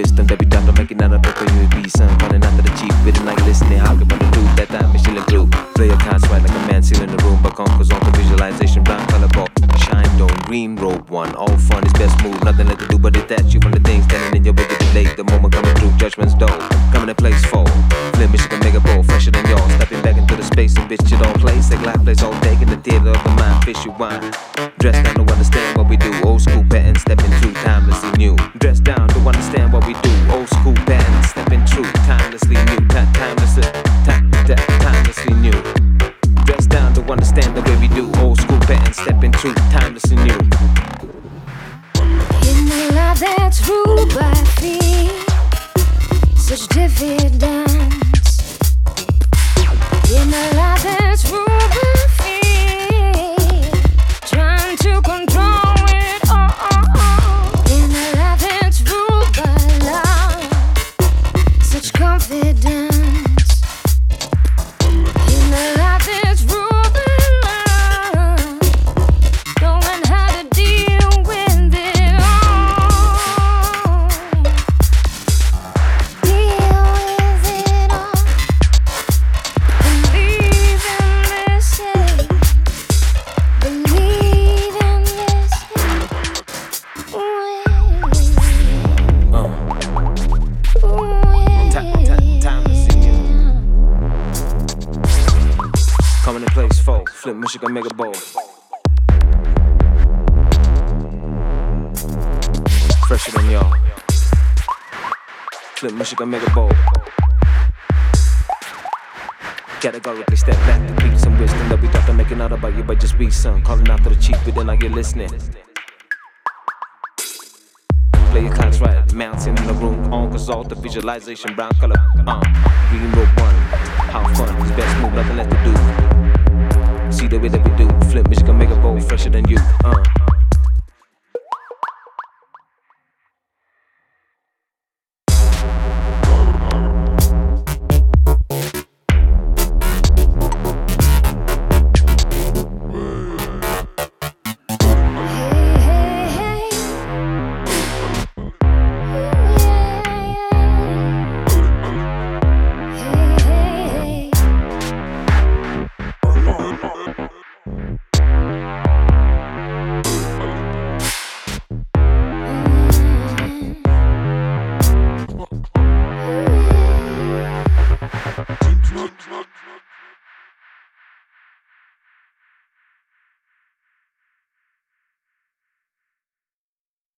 twist and every time I'm making out a paper USB. Some running after the cheap bit like listening. How could one do that time? It's still a glue. Play a cards right like a man still in the room. But conquers on the visualization, brown color ball. Shine, don't dream, rope one. All fun is best move. Nothing left to do but detach you from the things standing in your way to delay. The moment coming through, judgment's door. Coming in place for Flemish, can make a bowl fresher than y'all. Stepping back into the space and bitch, it all plays. Like life plays all day in the theater of the mind. Fish you wine. Dressed down to understand what we do. Old school pattern, stepping through, timelessly new. Dressed down to understand what we do. Old school pattern, stepping through, timelessly new. Timelessly new. Dressed down to understand the way we do. Old school pattern, stepping through, timelessly new. In the life that's ruled by fear, such dividends. In the life that's ruled by fear, trying to control. Michigan Mega Bowl. Fresher than y'all. Flip Michigan Mega Bowl. Categorically step back to keep some wisdom that we thought to making out about you, but just we some calling out to the chief, but then I get listening. Play your cards right, mountain in the room, on cause all the visualization, brown color, green rope one. How fun is best move, nothing left to do. See the way that we do, flip, Michigan, make a bowl fresher than you.